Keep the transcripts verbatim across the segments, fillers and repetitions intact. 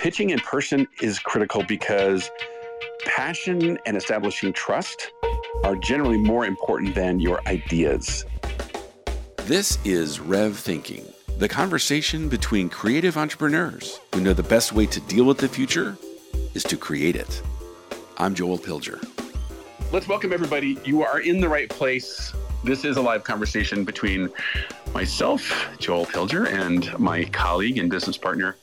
Pitching in person is critical because passion and establishing trust are generally more important than your ideas. This is RevThinking, the conversation between creative entrepreneurs who know the best way to deal with the future is to create it. I'm Joel Pilger. Let's welcome everybody. You are in the right place. This is a live conversation between myself, Joel Pilger, and my colleague and business partner,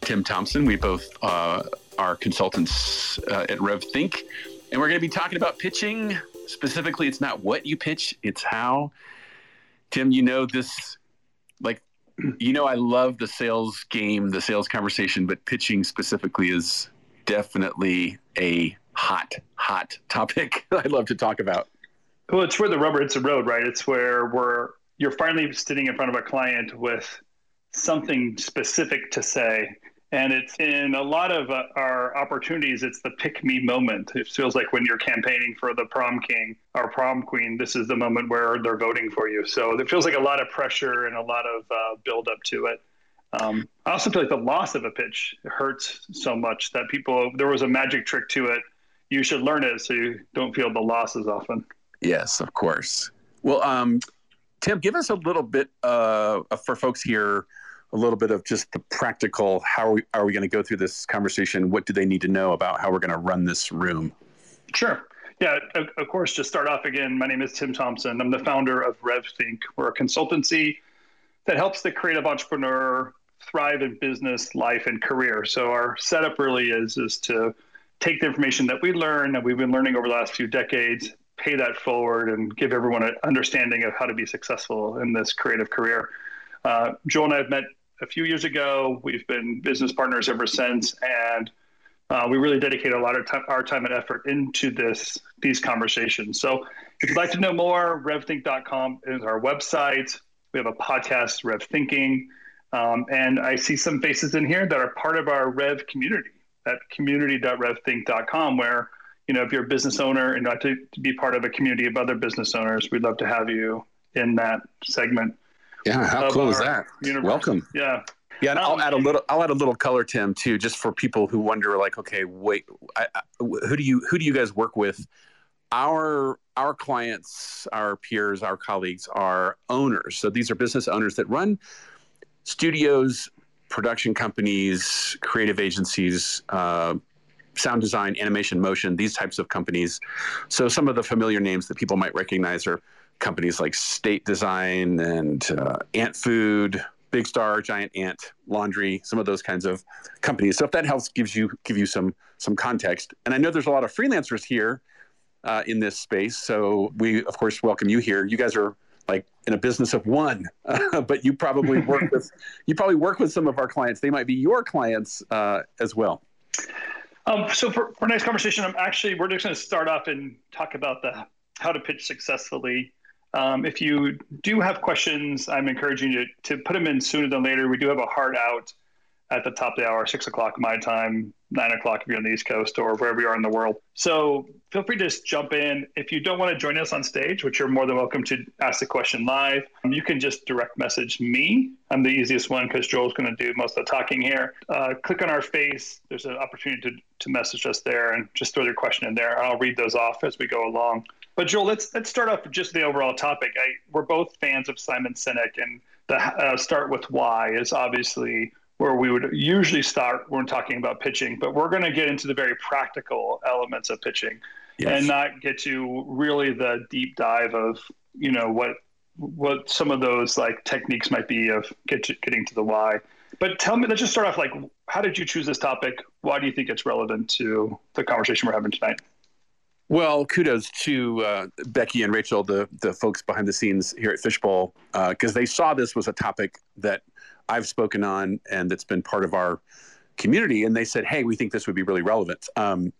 Tim Thompson. We both uh, are consultants uh, at RevThink, and we're going to be talking about pitching. Specifically, it's not what you pitch, it's how. Tim, you know this, like, you know I love the sales game, the sales conversation, but pitching specifically is definitely a hot, hot topic I'd love to talk about. Well, it's where the rubber hits the road, right? It's where we're you're finally sitting in front of a client with something specific to say. And it's in a lot of uh, our opportunities, it's the pick me moment. It feels like when you're campaigning for the prom king or prom queen, this is the moment where they're voting for you. So it feels like a lot of pressure and a lot of uh, build up to it. Um, I also feel like the loss of a pitch hurts so much that people, there was a magic trick to it. You should learn it so you don't feel the loss as often. Yes, of course. Well, um, Tim, give us a little bit uh, for folks here, a little bit of just the practical, how are we, are we going to go through this conversation? What do they need to know about how we're going to run this room? Sure. Yeah, of, of course, just start off again. My name is Tim Thompson. I'm the founder of RevThink. We're a consultancy that helps the creative entrepreneur thrive in business, life, and career. So our setup really is, is to take the information that we learn, that we've been learning over the last few decades, pay that forward and give everyone an understanding of how to be successful in this creative career. Uh, Joel and I have met a few years ago. We've been business partners ever since. And uh, we really dedicate a lot of t- our time and effort into this, these conversations. So if you'd like to know more, rev think dot com is our website. We have a podcast, RevThinking. Um, and I see some faces in here that are part of our Rev community at community dot rev think dot com, where you know, if you're a business owner and you'd like to, to be part of a community of other business owners, we'd love to have you in that segment. Yeah, how cool is that? Universe. Welcome. Yeah, yeah. And um, I'll add a little. I'll add a little color, Tim, too, just for people who wonder, like, okay, wait, I, I, who do you who do you guys work with? Our our clients, our peers, our colleagues are owners. So these are business owners that run studios, production companies, creative agencies. Uh, sound design, animation, motion, these types of companies. So some of the familiar names that people might recognize are companies like State Design and uh, Ant Food, Big Star, Giant Ant, Laundry, some of those kinds of companies. So if that helps, gives you give you some some context. And I know there's a lot of freelancers here uh, in this space. So we, of course, welcome you here. You guys are like in a business of one, uh, but you probably work with you probably work with some of our clients. They might be your clients uh, as well. Um, so for our next conversation, I'm actually, we're just going to start off and talk about the how to pitch successfully. Um, if you do have questions, I'm encouraging you to, to put them in sooner than later. We do have a hard out at the top of the hour, six o'clock my time, nine o'clock if you're on the East Coast or wherever you are in the world. So feel free to just jump in. If you don't want to join us on stage, which you're more than welcome to ask the question live, um, you can just direct message me. I'm the easiest one because Joel's going to do most of the talking here. Uh, click on our face. There's an opportunity to, to message us there and just throw your question in there. I'll read those off as we go along. But Joel, let's let's start off with just the overall topic. I, we're both fans of Simon Sinek, and the uh, start with why is obviously where we would usually start when talking about pitching, but we're going to get into the very practical elements of pitching. Yes. And not get to really the deep dive of, you know, what what some of those like techniques might be of get to, getting to the why. But tell me, let's just start off like, how did you choose this topic? Why do you think it's relevant to the conversation we're having tonight? Well, kudos to uh, Becky and Rachel, the the folks behind the scenes here at Fishbowl, because uh, they saw this was a topic that I've spoken on and that's been part of our community. And they said, hey, we think this would be really relevant. Um,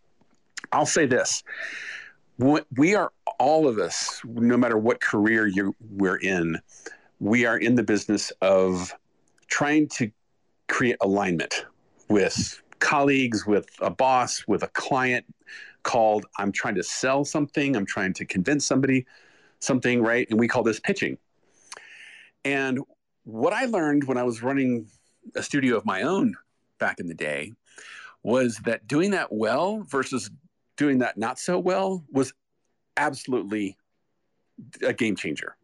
I'll say this. We are all of us, no matter what career you we're in, we are in the business of trying to create alignment with colleagues, with a boss, with a client called, I'm trying to sell something. I'm trying to convince somebody something, right? And we call this pitching. And what I learned when I was running a studio of my own back in the day was that doing that well versus doing that not so well was absolutely a game changer.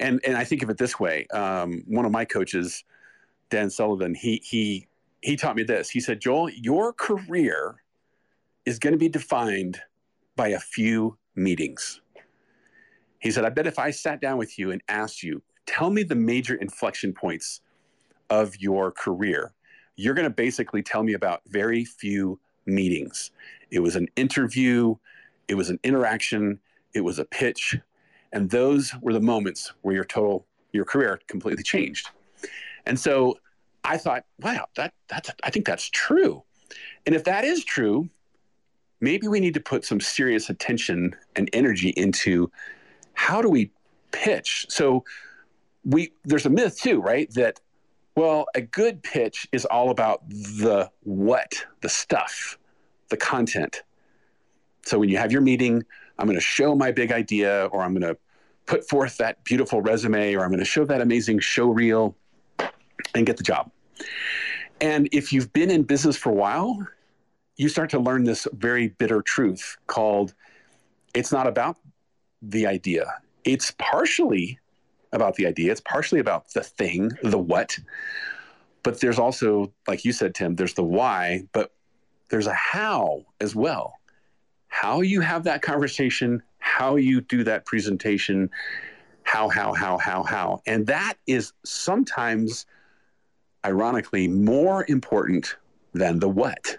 And and I think of it this way. Um, one of my coaches, Dan Sullivan, he he he taught me this. He said, Joel, your career is going to be defined by a few meetings. He said, I bet if I sat down with you and asked you, tell me the major inflection points of your career, you're going to basically tell me about very few meetings. It was an interview. It was an interaction. It was a pitch. And those were the moments where your total, your career completely changed. And so I thought, wow, that that's, I think that's true. And if that is true, maybe we need to put some serious attention and energy into how do we pitch? So we, there's a myth too, right? That, well, a good pitch is all about the what, the stuff, the content. So when you have your meeting, I'm going to show my big idea, or I'm going to put forth that beautiful resume, or I'm going to show that amazing show reel and get the job. And if you've been in business for a while, you start to learn this very bitter truth called, it's not about the idea. It's partially about the idea. It's partially about the thing, the what. But there's also, like you said, Tim, there's the why, but there's a how as well. How you have that conversation, how you do that presentation, how, how, how, how, how. And that is sometimes, ironically, more important than the what.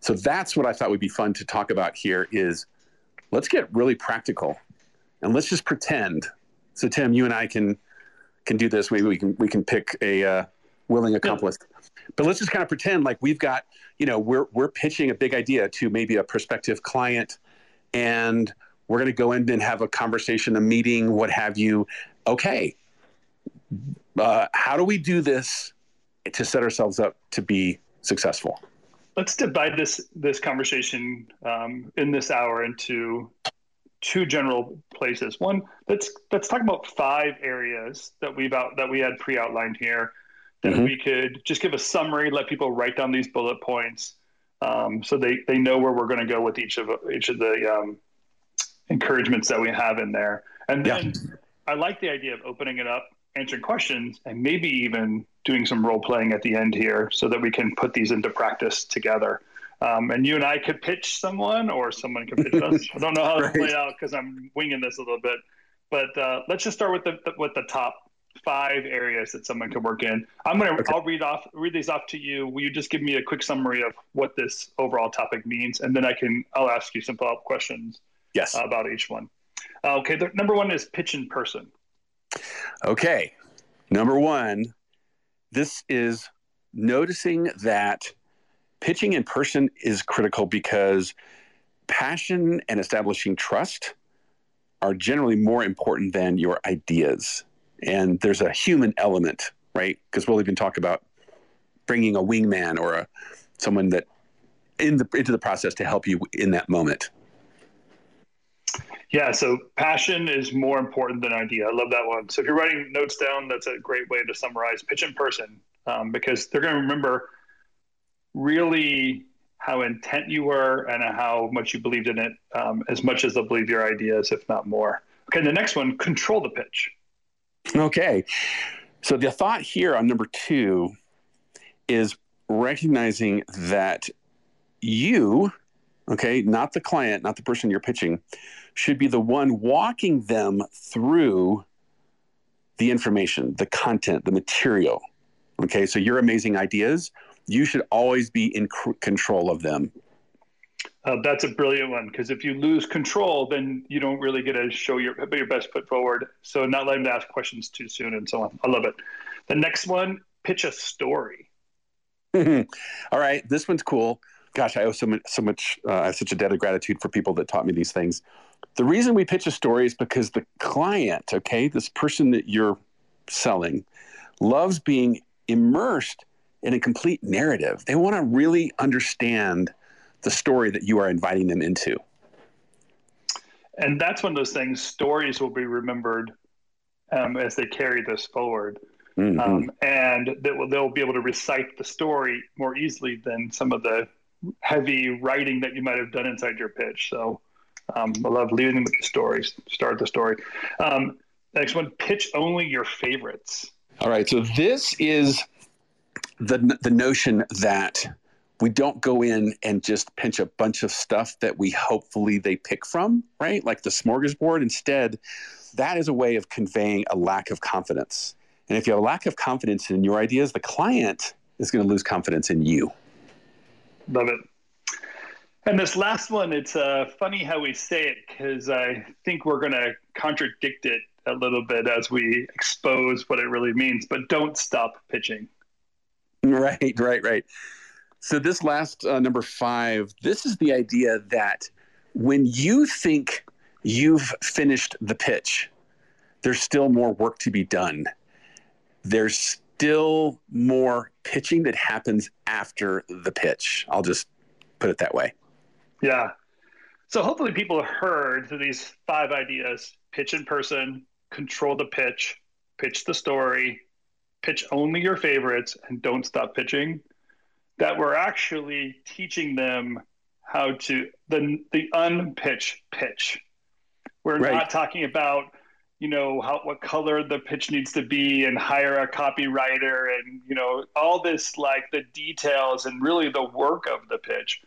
So that's what I thought would be fun to talk about here is let's get really practical and let's just pretend. So, Tim, you and I can can do this. Maybe we can we can pick a uh, willing accomplice. Yeah. But let's just kind of pretend like we've got, you know, we're we're pitching a big idea to maybe a prospective client, and we're going to go in and have a conversation, a meeting, what have you. Okay, uh, how do we do this to set ourselves up to be successful? Let's divide this this conversation um, in this hour into two general places. One, let's let's talk about five areas that we've out that we had pre-outlined here. That mm-hmm. we could just give a summary, let people write down these bullet points, um, so they, they know where we're going to go with each of each of the um, encouragements that we have in there. And then yeah. I like the idea of opening it up, answering questions, and maybe even doing some role playing at the end here, so that we can put these into practice together. Um, and you and I could pitch someone, or someone could pitch us. I don't know how right. to play out because I'm winging this a little bit. But uh, let's just start with the, the with the top five areas that someone can work in. I'm going to, okay. I'll read off, read these off to you. Will you just give me a quick summary of what this overall topic means? And then I can, I'll ask you some follow-up questions yes. about each one. Uh, okay. The, number one is pitch in person. Okay. Number one, this is noticing that pitching in person is critical because passion and establishing trust are generally more important than your ideas. And there's a human element, right? Because we'll even talk about bringing a wingman or a, someone that in the, into the process to help you in that moment. Yeah, so passion is more important than idea. I love that one. So if you're writing notes down, that's a great way to summarize pitch in person, um, because they're going to remember really how intent you were and how much you believed in it, um, as much as they'll believe your ideas, if not more. Okay, the next one, control the pitch. Okay. So the thought here on number two is recognizing that you, okay, not the client, not the person you're pitching, should be the one walking them through the information, the content, the material. Okay. So your amazing ideas, you should always be in c- control of them. Uh, that's a brilliant one, because if you lose control, then you don't really get to show your your best foot forward. So not letting them ask questions too soon and so on. I love it. The next one, pitch a story. All right. This one's cool. Gosh, I owe so much, so much uh, I have such a debt of gratitude for people that taught me these things. The reason we pitch a story is because the client, okay, this person that you're selling, loves being immersed in a complete narrative. They want to really understand the story that you are inviting them into. And that's one of those things, stories will be remembered um, as they carry this forward. Mm-hmm. Um, and that will, they'll be able to recite the story more easily than some of the heavy writing that you might have done inside your pitch. So um, I love leading them with the stories, start the story. Um, next one, pitch only your favorites. All right. So this is the the notion that we don't go in and just pinch a bunch of stuff that we hopefully they pick from, right? Like the smorgasbord. Instead, that is a way of conveying a lack of confidence. And if you have a lack of confidence in your ideas, the client is going to lose confidence in you. Love it. And this last one, it's uh, funny how we say it, because I think we're going to contradict it a little bit as we expose what it really means, but don't stop pitching. Right, right, right. So this last uh, number five, this is the idea that when you think you've finished the pitch, there's still more work to be done. There's still more pitching that happens after the pitch. I'll just put it that way. Yeah. So hopefully people heard through these five ideas: pitch in person, control the pitch, pitch the story, pitch only your favorites, and don't stop pitching, that we're actually teaching them how to, the, the unpitch pitch. We're right. not talking about, you know, how, what color the pitch needs to be and hire a copywriter and, you know, all this, like the details and really the work of the pitch.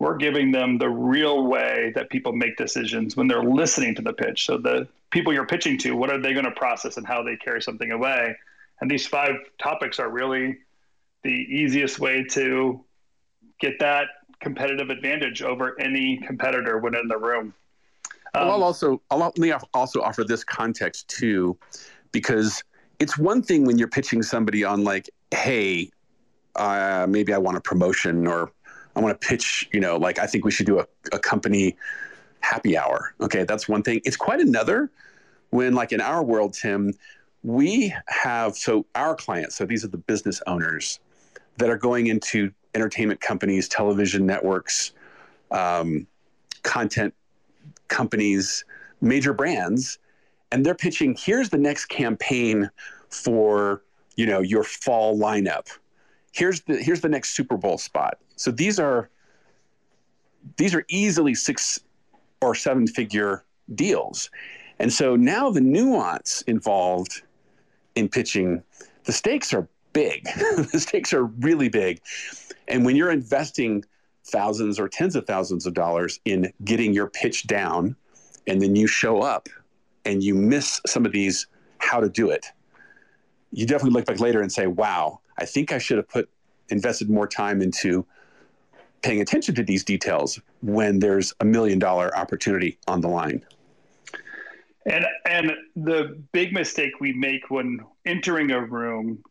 We're giving them the real way that people make decisions when they're listening to the pitch. So the people you're pitching to, what are they going to process and how they carry something away? And these five topics are really the easiest way to get that competitive advantage over any competitor when in the room. Um, well, I'll also I'll also offer this context too, because it's one thing when you're pitching somebody on like, hey, uh, maybe I want a promotion, or I want to pitch, you know, like I think we should do a, a company happy hour. Okay, that's one thing. It's quite another when, like in our world, Tim, we have, so our clients, so these are the business owners that are going into entertainment companies, television networks, um, content companies, major brands, and they're pitching, here's the next campaign for, you know, your fall lineup. Here's the, here's the next Super Bowl spot. So these are, these are easily six or seven figure deals. And so now the nuance involved in pitching, the stakes are big. The stakes are really big. And when you're investing thousands or tens of thousands of dollars in getting your pitch down, and then you show up and you miss some of these how to do it, you definitely look back later and say, wow, I think I should have put invested more time into paying attention to these details when there's a million dollar opportunity on the line. And and the big mistake we make when entering a room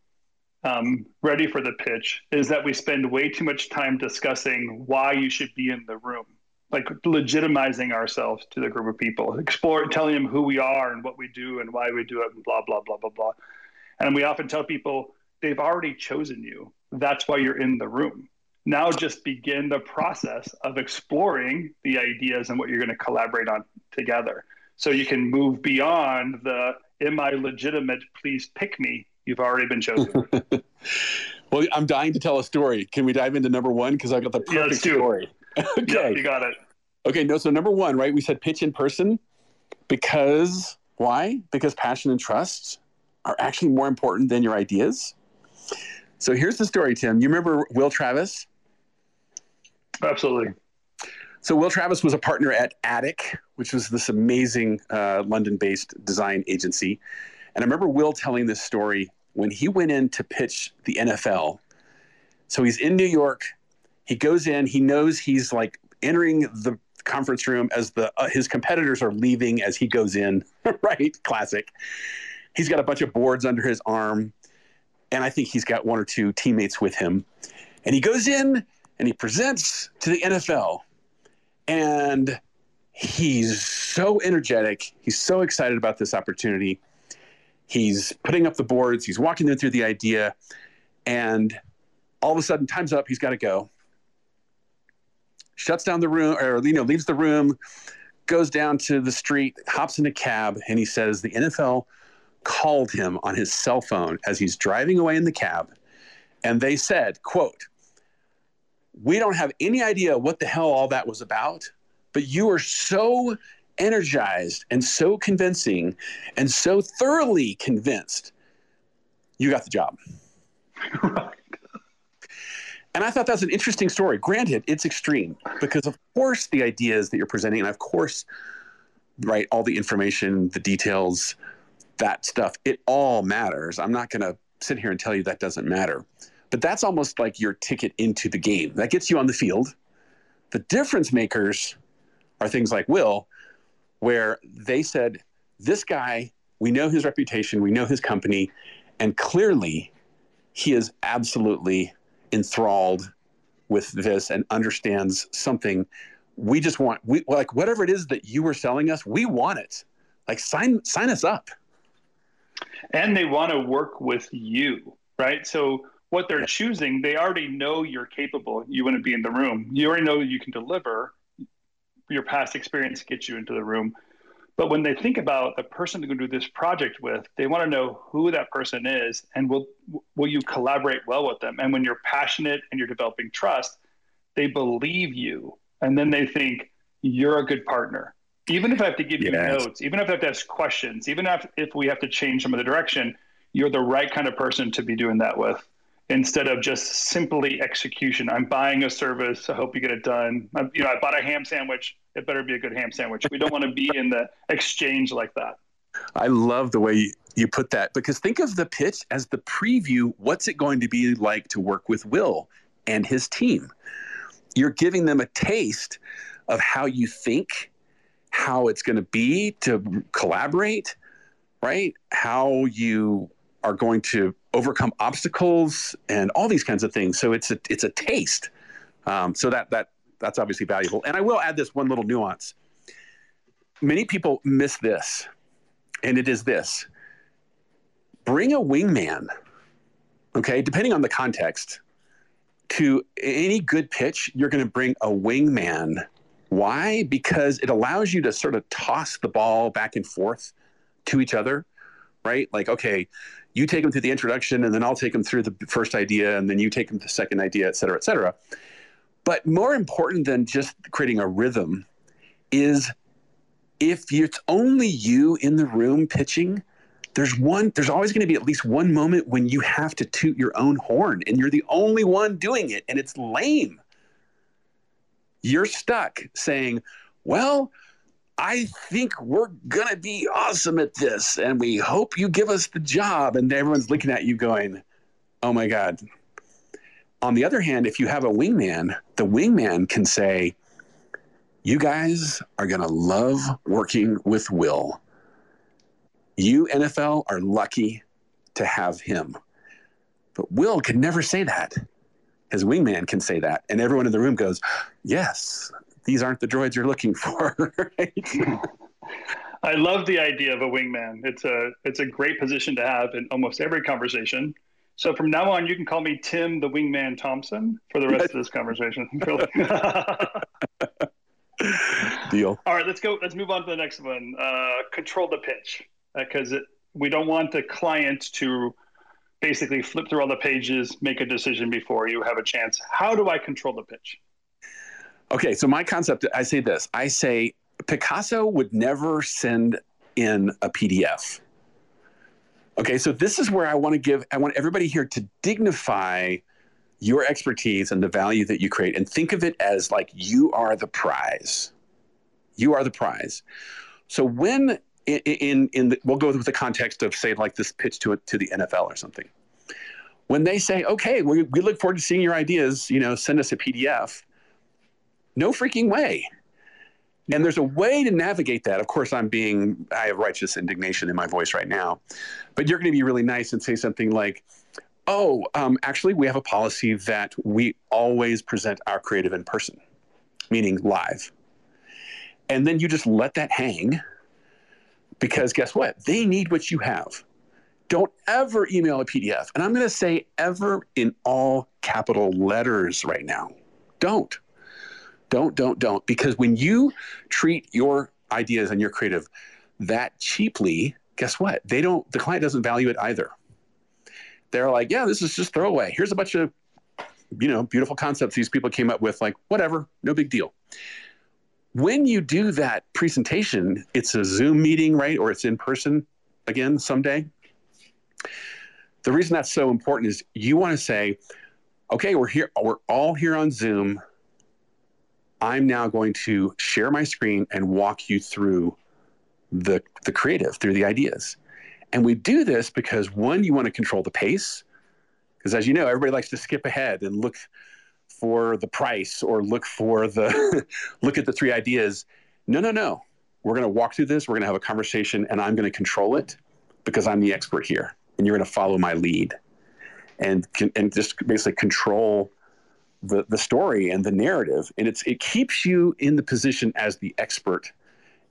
Um, ready for the pitch is that we spend way too much time discussing why you should be in the room, like legitimizing ourselves to the group of people, explore, telling them who we are and what we do and why we do it and blah, blah, blah, blah, blah. And we often tell people they've already chosen you. That's why you're in the room. Now just begin the process of exploring the ideas and what you're going to collaborate on together. So you can move beyond the, am I legitimate? Please pick me. You've already been chosen. Well, I'm dying to tell a story. Can we dive into number one? Because I got the perfect yeah, let's do story. It. Okay. Yeah, you got it. Okay, no, so number one, right? We said pitch in person because, why? Because passion and trust are actually more important than your ideas. So here's the story, Tim. You remember Will Travis? Absolutely. So Will Travis was a partner at Attic, which was this amazing uh, London-based design agency. And I remember Will telling this story when he went in to pitch the N F L. So he's in New York. He goes in. He knows he's like entering the conference room as the uh, his competitors are leaving as he goes in. Right? Classic. He's got a bunch of boards under his arm. And I think he's got one or two teammates with him. And he goes in and he presents to the N F L. And he's so energetic. He's so excited about this opportunity. He's putting up the boards. He's walking them through the idea. And all of a sudden, time's up. He's got to go. Shuts down the room, or, you know, leaves the room, goes down to the street, hops in a cab, and he says, the N F L called him on his cell phone as he's driving away in the cab. And they said, quote, "We don't have any idea what the hell all that was about, but you were so energized and so convincing and so thoroughly convinced you got the job." Right. And I thought that's an interesting story. Granted, it's extreme because, of course, the ideas that you're presenting and, of course, right, all the information, the details, that stuff, it all matters. I'm not going to sit here and tell you that doesn't matter. But that's almost like your ticket into the game. That gets you on the field. The difference makers are things like Will, where they said, this guy, we know his reputation, we know his company, and clearly he is absolutely enthralled with this and understands something. We just want, we like whatever it is that you were selling us, we want it. Like sign, sign us up. And they want to work with you, right? So what they're choosing, they already know you're capable. You want to be in the room. You already know you can deliver. Your past experience gets you into the room. But when they think about the person they're going to do this project with, they want to know who that person is and will will you collaborate well with them. And when you're passionate and you're developing trust, they believe you. And then they think you're a good partner. Even if I have to give yes. you notes, even if I have to ask questions, even if, if we have to change some of the direction, you're the right kind of person to be doing that with. Instead of just simply execution. I'm buying a service. I hope you get it done. I, you know, I bought a ham sandwich. It better be a good ham sandwich. We don't want to be in the exchange like that. I love the way you put that, because think of the pitch as the preview. What's it going to be like to work with Will and his team? You're giving them a taste of how you think, how it's going to be to collaborate, right? How you are going to overcome obstacles and all these kinds of things. So it's a, it's a taste. Um, so that, that, that's obviously valuable. And I will add this one little nuance. Many people miss this, and it is this. Bring a wingman, okay, depending on the context. To any good pitch, you're going to bring a wingman. Why? Because it allows you to sort of toss the ball back and forth to each other, right? Like, okay, you take them through the introduction, and then I'll take them through the first idea, and then you take them to the second idea, et cetera, et cetera. But more important than just creating a rhythm is if it's only you in the room pitching, there's one, there's always going to be at least one moment when you have to toot your own horn and you're the only one doing it, and it's lame. You're stuck saying, well, I think we're going to be awesome at this, and we hope you give us the job. And everyone's looking at you going, oh my God. On the other hand, if you have a wingman, the wingman can say, you guys are going to love working with Will. You, N F L, are lucky to have him. But Will can never say that. His wingman can say that. And everyone in the room goes, yes, these aren't the droids you're looking for. Right? I love the idea of a wingman. It's a, it's a great position to have in almost every conversation. So from now on, you can call me Tim, the wingman Thompson, for the rest of this conversation. Deal. All right, let's go. Let's move on to the next one. Uh, control the pitch, because uh, we don't want the client to basically flip through all the pages, make a decision before you have a chance. How do I control the pitch? Okay, so my concept, I say this. I say Picasso would never send in a P D F. Okay, so this is where I want to give, I want everybody here to dignify your expertise and the value that you create, and think of it as like you are the prize. You are the prize. So when in, in, in the, we'll go with the context of, say, like this pitch to, a, to the N F L or something. When they say, okay, we, we look forward to seeing your ideas, you know, send us a P D F. No freaking way. And there's a way to navigate that. Of course, I'm being, I have righteous indignation in my voice right now, but you're going to be really nice and say something like, oh, um, actually, we have a policy that we always present our creative in person, meaning live. And then you just let that hang, because guess what? They need what you have. Don't ever email a P D F. And I'm going to say ever in all capital letters right now. Don't. Don't, don't, don't. Because when you treat your ideas and your creative that cheaply, guess what? They don't, the client doesn't value it either. They're like, yeah, this is just throwaway. Here's a bunch of, you know, beautiful concepts these people came up with, like, whatever, no big deal. When you do that presentation, it's a Zoom meeting, right? Or it's in person again someday. The reason that's so important is you want to say, okay, we're here, we're all here on Zoom. I'm now going to share my screen and walk you through the, the creative, through the ideas. And we do this because, one, you want to control the pace. Because as you know, everybody likes to skip ahead and look for the price or look for the, look at the three ideas. No, no, no. We're going to walk through this. We're going to have a conversation, and I'm going to control it because I'm the expert here. And you're going to follow my lead and, and just basically control the, the story and the narrative. And it's, it keeps you in the position as the expert,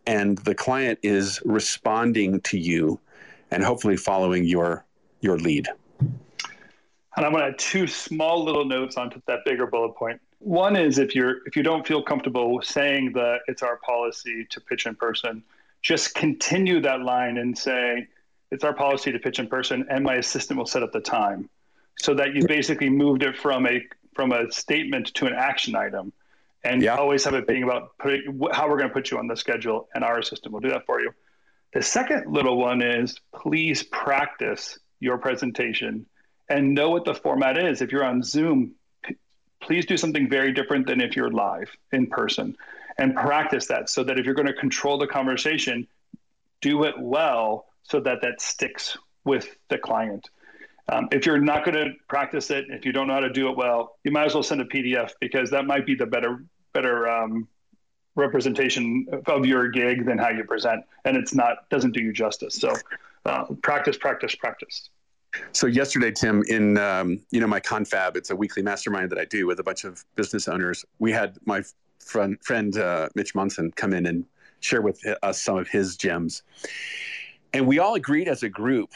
and the client is responding to you and hopefully following your, your lead. And I'm going to add two small little notes onto that bigger bullet point. One is, if you're, if you don't feel comfortable saying that it's our policy to pitch in person, just continue that line and say, it's our policy to pitch in person, and my assistant will set up the time, so that you basically moved it from a, from a statement to an action item, and yeah. always have it being about putting, how we're going to put you on the schedule, and our assistant will do that for you. The second little one is, please practice your presentation and know what the format is. If you're on Zoom, p- please do something very different than if you're live in person, and practice that, so that if you're going to control the conversation, do it well so that that sticks with the client. Um, if you're not going to practice it, if you don't know how to do it well, you might as well send a P D F, because that might be the better, better, um, representation of your gig than how you present, and it's not, doesn't do you justice. So uh, practice, practice, practice. So yesterday, Tim, in um, you know, my confab, it's a weekly mastermind that I do with a bunch of business owners. We had my friend, friend uh, Mitch Munson come in and share with us some of his gems. And we all agreed as a group,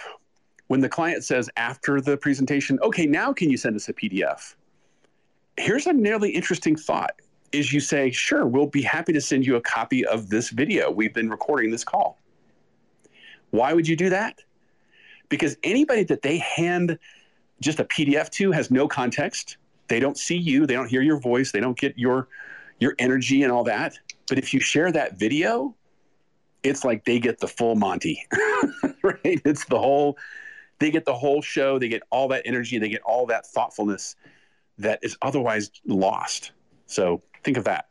when the client says after the presentation, okay, now can you send us a P D F? Here's a nearly interesting thought. Is you say, sure, we'll be happy to send you a copy of this video. We've been recording this call. Why would you do that? Because anybody that they hand just a P D F to has no context. They don't see you. They don't hear your voice. They don't get your, your energy and all that. But if you share that video, it's like they get the full Monty, right? It's the whole, they get the whole show. They get all that energy. They get all that thoughtfulness that is otherwise lost. So think of that.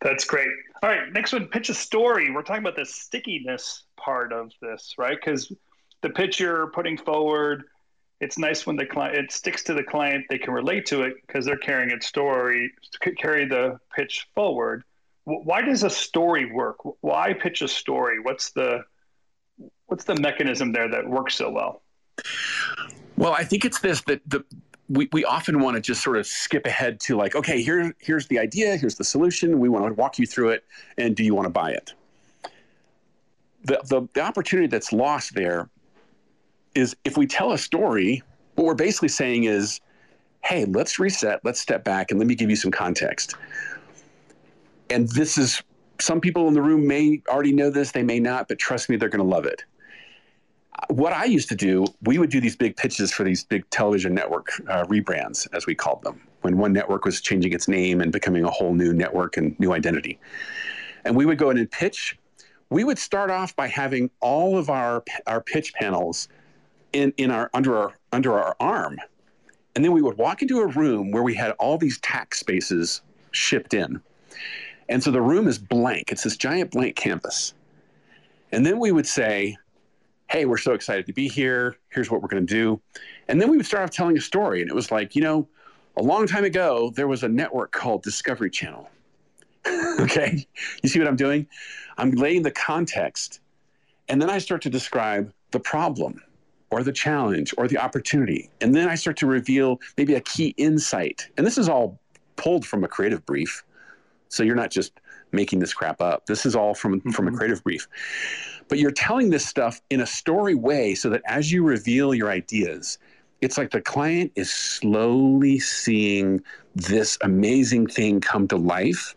That's great. All right, next one, pitch a story. We're talking about the stickiness part of this, right? Because the pitch you're putting forward, it's nice when the client, it sticks to the client, they can relate to it because they're carrying its story, carry the pitch forward. Why does a story work? Why pitch a story? What's the, what's the mechanism there that works so well? Well, I think it's this, that the, We we often want to just sort of skip ahead to, like, okay, here, here's the idea, here's the solution, we want to walk you through it, and do you want to buy it? The, the the opportunity that's lost there is, if we tell a story, what we're basically saying is, hey, let's reset, let's step back, and let me give you some context. And this is, some people in the room may already know this, they may not, but trust me, they're going to love it. What I used to do, we would do these big pitches for these big television network uh, rebrands, as we called them, when one network was changing its name and becoming a whole new network and new identity. And we would go in and pitch. We would start off by having all of our our pitch panels in, in our under our under our arm. And then we would walk into a room where we had all these tack spaces shipped in. And so the room is blank. It's this giant blank canvas. And then we would say, hey, we're so excited to be here. Here's what we're going to do. And then we would start off telling a story. And it was like, you know, a long time ago, there was a network called Discovery Channel. Okay. You see what I'm doing? I'm laying the context. And then I start to describe the problem or the challenge or the opportunity. And then I start to reveal maybe a key insight. And this is all pulled from a creative brief. So you're not just making this crap up. This is all from, from a creative brief. But you're telling this stuff in a story way so that as you reveal your ideas, it's like the client is slowly seeing this amazing thing come to life.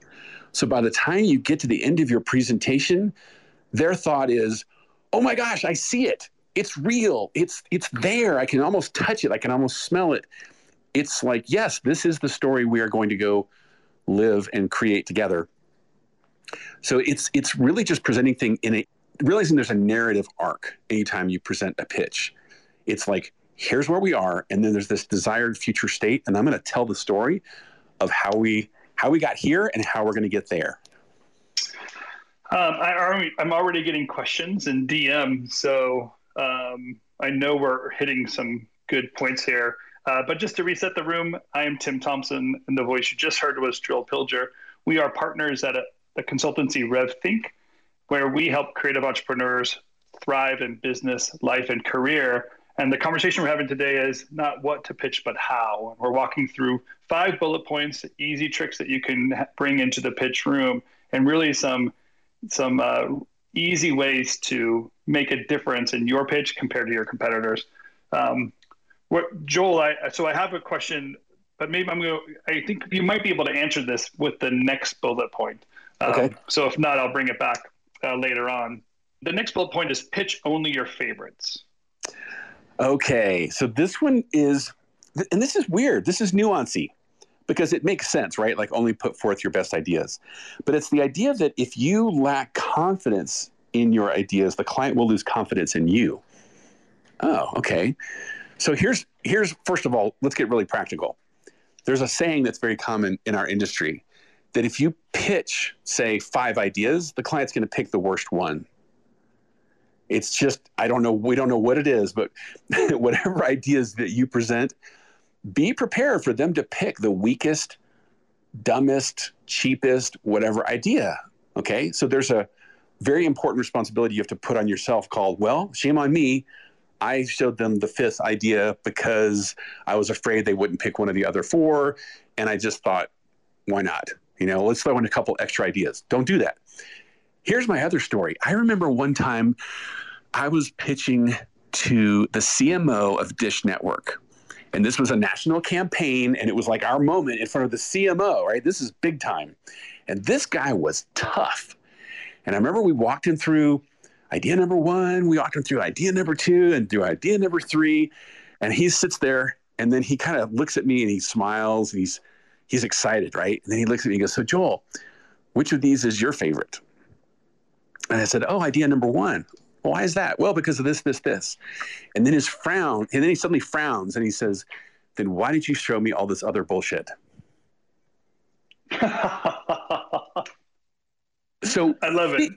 So by the time you get to the end of your presentation, their thought is, oh my gosh, I see it. It's real. It's it's there. I can almost touch it. I can almost smell it. It's like, yes, this is the story we are going to go live and create together. So it's it's really just presenting thing in a, realizing there's a narrative arc anytime you present a pitch. It's like, here's where we are, and then there's this desired future state, and I'm going to tell the story of how we how we got here and how we're going to get there. Um, I already, I'm already getting questions in D M, so um, I know we're hitting some good points here. Uh, but just to reset the room, I am Tim Thompson, and the voice you just heard was Joel Pilger. We are partners at a, the consultancy RevThink, where we help creative entrepreneurs thrive in business, life, and career. And the conversation we're having today is not what to pitch, but how. We're walking through five bullet points, easy tricks that you can bring into the pitch room, and really some some uh, easy ways to make a difference in your pitch compared to your competitors. Um, what, Joel, I, so I have a question, but maybe I'm going to, I think you might be able to answer this with the next bullet point. Um, okay. So if not, I'll bring it back uh, later on. The next bullet point is pitch only your favorites. Okay, so this one is, and this is weird, this is nuancy, because it makes sense, right? Like, only put forth your best ideas. But it's the idea that if you lack confidence in your ideas, the client will lose confidence in you. Oh, okay. So here's, here's first of all, let's get really practical. There's a saying that's very common in our industry that if you pitch, say, five ideas, the client's going to pick the worst one. It's just, I don't know, we don't know what it is, but whatever ideas that you present, be prepared for them to pick the weakest, dumbest, cheapest, whatever idea, okay? So there's a very important responsibility you have to put on yourself called, well, shame on me, I showed them the fifth idea because I was afraid they wouldn't pick one of the other four, and I just thought, why not? You know, let's throw in a couple extra ideas. Don't do that. Here's my other story. I remember one time I was pitching to the C M O of Dish Network, and this was a national campaign, and it was like our moment in front of the C M O, right? This is big time. And this guy was tough. And I remember we walked him through idea number one, we walked him through idea number two, and through idea number three, and he sits there, and then he kind of looks at me, and he smiles, and he's, he's excited, right? And then he looks at me and goes, so Joel, which of these is your favorite? And I said, oh, idea number one. Well, why is that? Well, because of this, this, this. And then his frown, and then he suddenly frowns and he says, then why did you show me all this other bullshit? So I love it.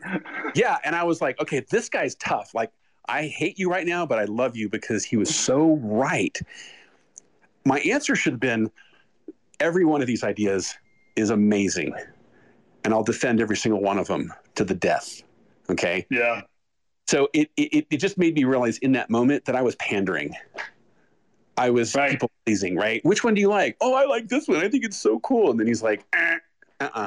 Yeah. And I was like, okay, this guy's tough. Like, I hate you right now, but I love you because he was so right. My answer should have been, every one of these ideas is amazing, and I'll defend every single one of them to the death. Okay. Yeah. So it, it, it just made me realize in that moment that I was pandering. I was right. People pleasing, right? Which one do you like? Oh, I like this one. I think it's so cool. And then he's like, eh, uh-uh.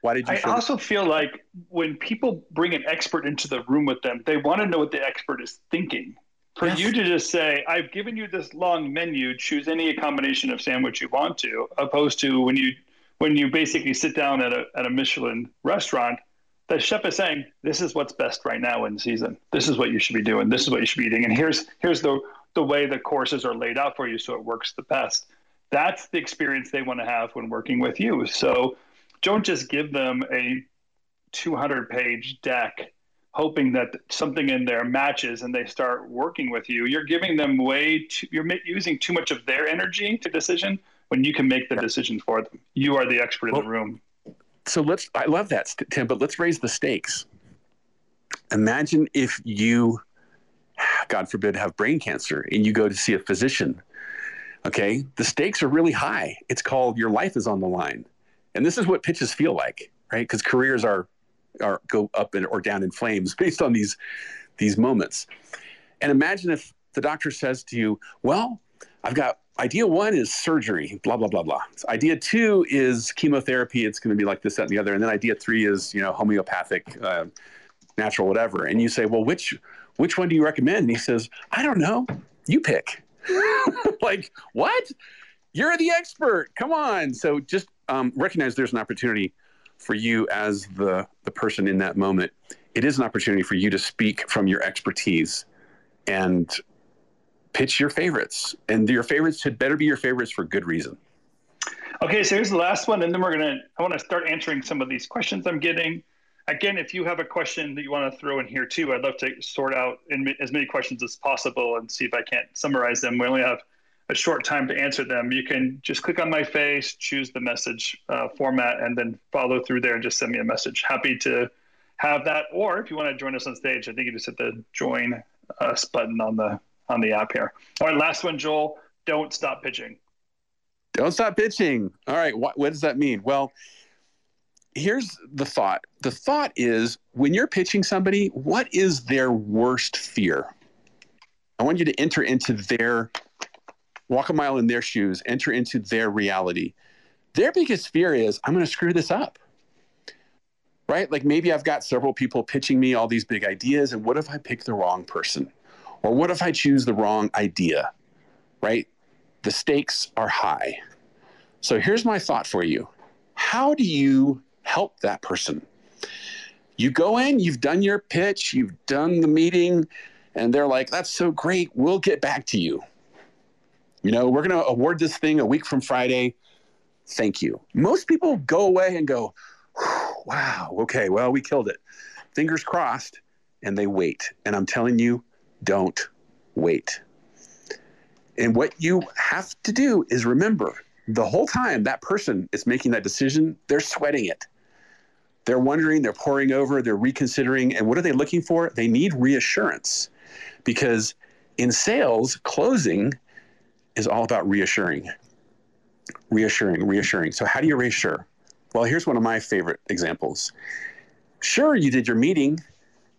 Why did you I also this? feel like when people bring an expert into the room with them, they want to know what the expert is thinking. For yes. you to just say, I've given you this long menu, choose any combination of sandwich you want to, opposed to when you, when you basically sit down at a, at a Michelin restaurant, the chef is saying, this is what's best right now in season. This is what you should be doing. This is what you should be eating. And here's here's the, the way the courses are laid out for you so it works the best. That's the experience they want to have when working with you. So don't just give them a two hundred page deck hoping that something in there matches and they start working with you. You're giving them way too, you're using too much of their energy to decision when you can make the decision for them. You are the expert in well, the room. So let's, I love that, Tim, but let's raise the stakes. Imagine if you, God forbid, have brain cancer and you go to see a physician, okay? The stakes are really high. It's called your life is on the line. And this is what pitches feel like, right? Because careers are, are go up in, or down in flames based on these, these moments. And imagine if the doctor says to you, well, I've got, idea one is surgery, blah, blah, blah, blah. So idea two is chemotherapy. It's going to be like this, that, and the other. And then idea three is, you know, homeopathic, uh, natural, whatever. And you say, well, which which one do you recommend? And he says, I don't know. You pick. Like, what? You're the expert. Come on. So just um, recognize there's an opportunity for you as the, the person in that moment. it is an opportunity for you to speak from your expertise and pitch your favorites. And your favorites should better be your favorites for good reason. Okay, so here's the last one, and then we're going to, I want to start answering some of these questions I'm getting. Again, if you have a question that you want to throw in here too, I'd love to sort out in as many questions as possible and see if I can't summarize them. We only have a short time to answer them. You can just click on my face, choose the message uh, format, and then follow through there and just send me a message. Happy to have that. Or if you want to join us on stage, I think you just hit the join us button on the, on the app here. All right, last one, Joel, don't stop pitching. Don't stop pitching. All right. What, what does that mean? Well, here's the thought. The thought is, when you're pitching somebody, what is their worst fear? I want you to enter into their, walk a mile in their shoes, enter into their reality. Their biggest fear is, I'm going to screw this up, right? Like, maybe I've got several people pitching me all these big ideas, and what if I pick the wrong person? Or what if I choose the wrong idea, right? The stakes are high. So here's my thought for you. How do you help that person? You go in, you've done your pitch, you've done the meeting, and they're like, that's so great, we'll get back to you. You know, we're going to award this thing a week from Friday. Thank you. Most people go away and go, wow, okay, well, we killed it. Fingers crossed, and they wait. And I'm telling you, don't wait. And what you have to do is remember, the whole time that person is making that decision, they're sweating it. They're wondering, they're poring over, they're reconsidering. And what are they looking for? They need reassurance. Because in sales, closing is all about reassuring, reassuring, reassuring. So how do you reassure? Well, here's one of my favorite examples. Sure, you did your meeting.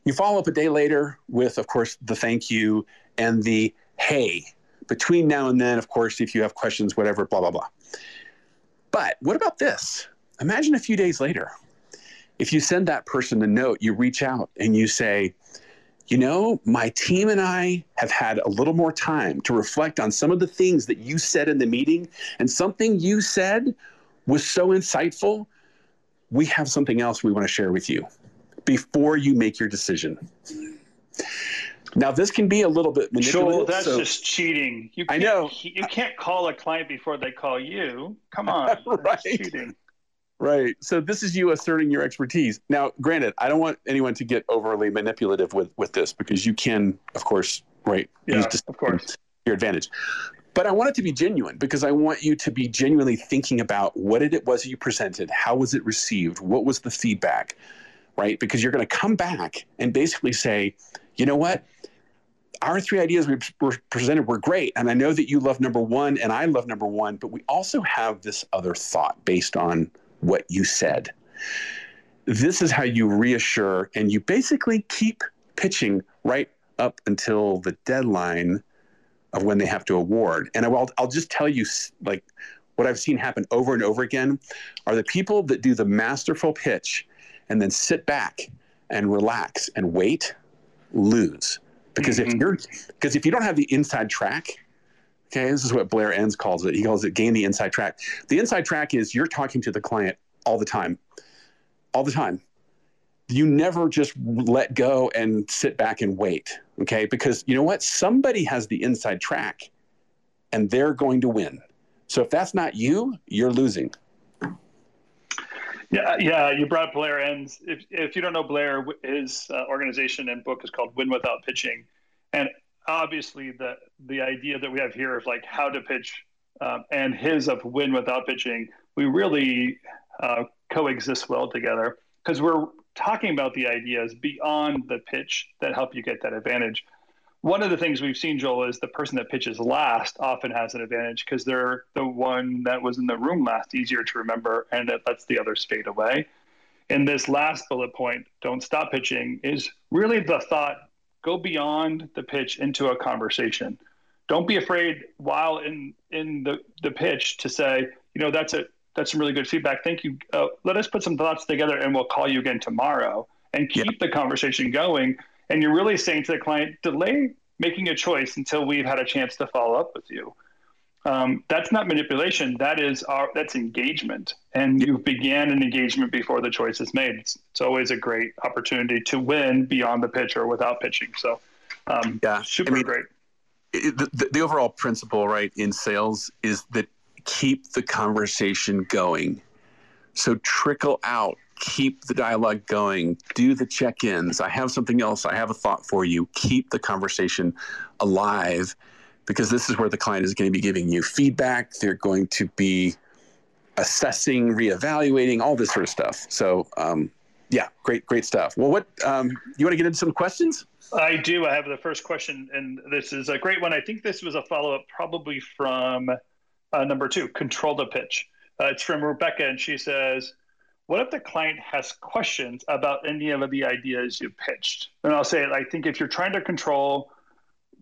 You follow up a day later with, of course, the thank you and the hey. Between now and then, of course, if you have questions, whatever, blah, blah, blah. But what about this? Imagine a few days later, if you send that person a note, you reach out and you say, you know, my team and I have had a little more time to reflect on some of the things that you said in the meeting, and something you said was so insightful, we have something else we want to share with you before you make your decision. Now, this can be a little bit manipulative. Joel, that's so, just cheating. You can't, I know. You can't call a client before they call you. Come on. Right. Cheating. Right. So this is you asserting your expertise. Now, granted, I don't want anyone to get overly manipulative with, with this, because you can, of course, right, yeah, use this of course. your advantage. But I want it to be genuine, because I want you to be genuinely thinking about what it was you presented, how was it received, what was the feedback, right? Because you're going to come back and basically say, you know what? Our three ideas we were presented were great. And I know that you love number one and I love number one, but we also have this other thought based on what you said. This is how you reassure, and you basically keep pitching right up until the deadline of when they have to award. And I'll, I'll just tell you, like, what I've seen happen over and over again are the people that do the masterful pitch and then sit back and relax and wait, lose. Because mm-hmm. if you're, because if you don't have the inside track, okay, this is what Blair Enns calls it. He calls it gain the inside track. The inside track is you're talking to the client all the time, all the time. You never just let go and sit back and wait, okay? Because you know what? Somebody has the inside track, and they're going to win. So if that's not you, you're losing. Yeah, yeah, you brought Blair Enns. If if you don't know Blair, his uh, organization and book is called Win Without Pitching, and obviously the the idea that we have here of like how to pitch um, and his of Win Without Pitching, we really uh, coexist well together, because we're talking about the ideas beyond the pitch that help you get that advantage. One of the things we've seen, Joel, is the person that pitches last often has an advantage, because they're the one that was in the room last, easier to remember, and it lets the others fade away. And this last bullet point, don't stop pitching, is really the thought, go beyond the pitch into a conversation. Don't be afraid while in, in the, the pitch to say, you know, that's a, that's some really good feedback. Thank you. Uh, let us put some thoughts together and we'll call you again tomorrow, and keep yeah. the conversation going. And you're really saying to the client, delay making a choice until we've had a chance to follow up with you. Um, that's not manipulation. That is our, that's engagement. And you began an engagement before the choice is made. It's, it's always a great opportunity to win beyond the pitch or without pitching. So, um, yeah, super I mean, great. It, the, the overall principle, right, in sales is that keep the conversation going. So trickle out, keep the dialogue going, do the check-ins. I have something else. I have a thought for you. Keep the conversation alive, because this is where the client is going to be giving you feedback. They're going to be assessing, reevaluating, all this sort of stuff. So, um, yeah, great, great stuff. Well, what um, you want to get into some questions? I do. I have the first question, and this is a great one. I think this was a follow-up probably from uh, number two, control the pitch. Uh, it's from Rebecca, and she says, what if the client has questions about any of the ideas you pitched? And I'll say, I think if you're trying to control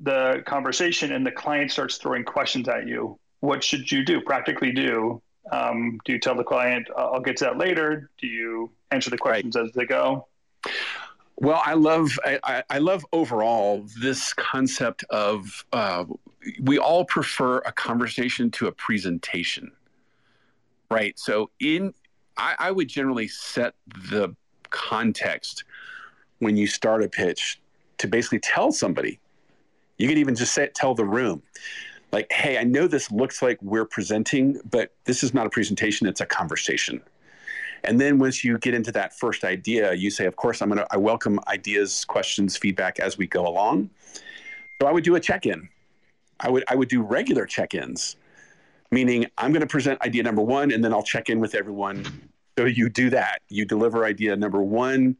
the conversation and the client starts throwing questions at you, what should you do, practically do? Um, do you tell the client, I'll get to that later? Do you answer the questions right as they go? Well, I love, I, I love overall this concept of uh, we all prefer a conversation to a presentation. Right. So in I, I would generally set the context when you start a pitch to basically tell somebody. You could even just say it, tell the room, like, hey, I know this looks like we're presenting, but this is not a presentation. It's a conversation. And then once you get into that first idea, you say, of course, I'm going to I welcome ideas, questions, feedback as we go along. So I would do a check-in. I would I would do regular check-ins. Meaning I'm going to present idea number one, and then I'll check in with everyone. So you do that. You deliver idea number one,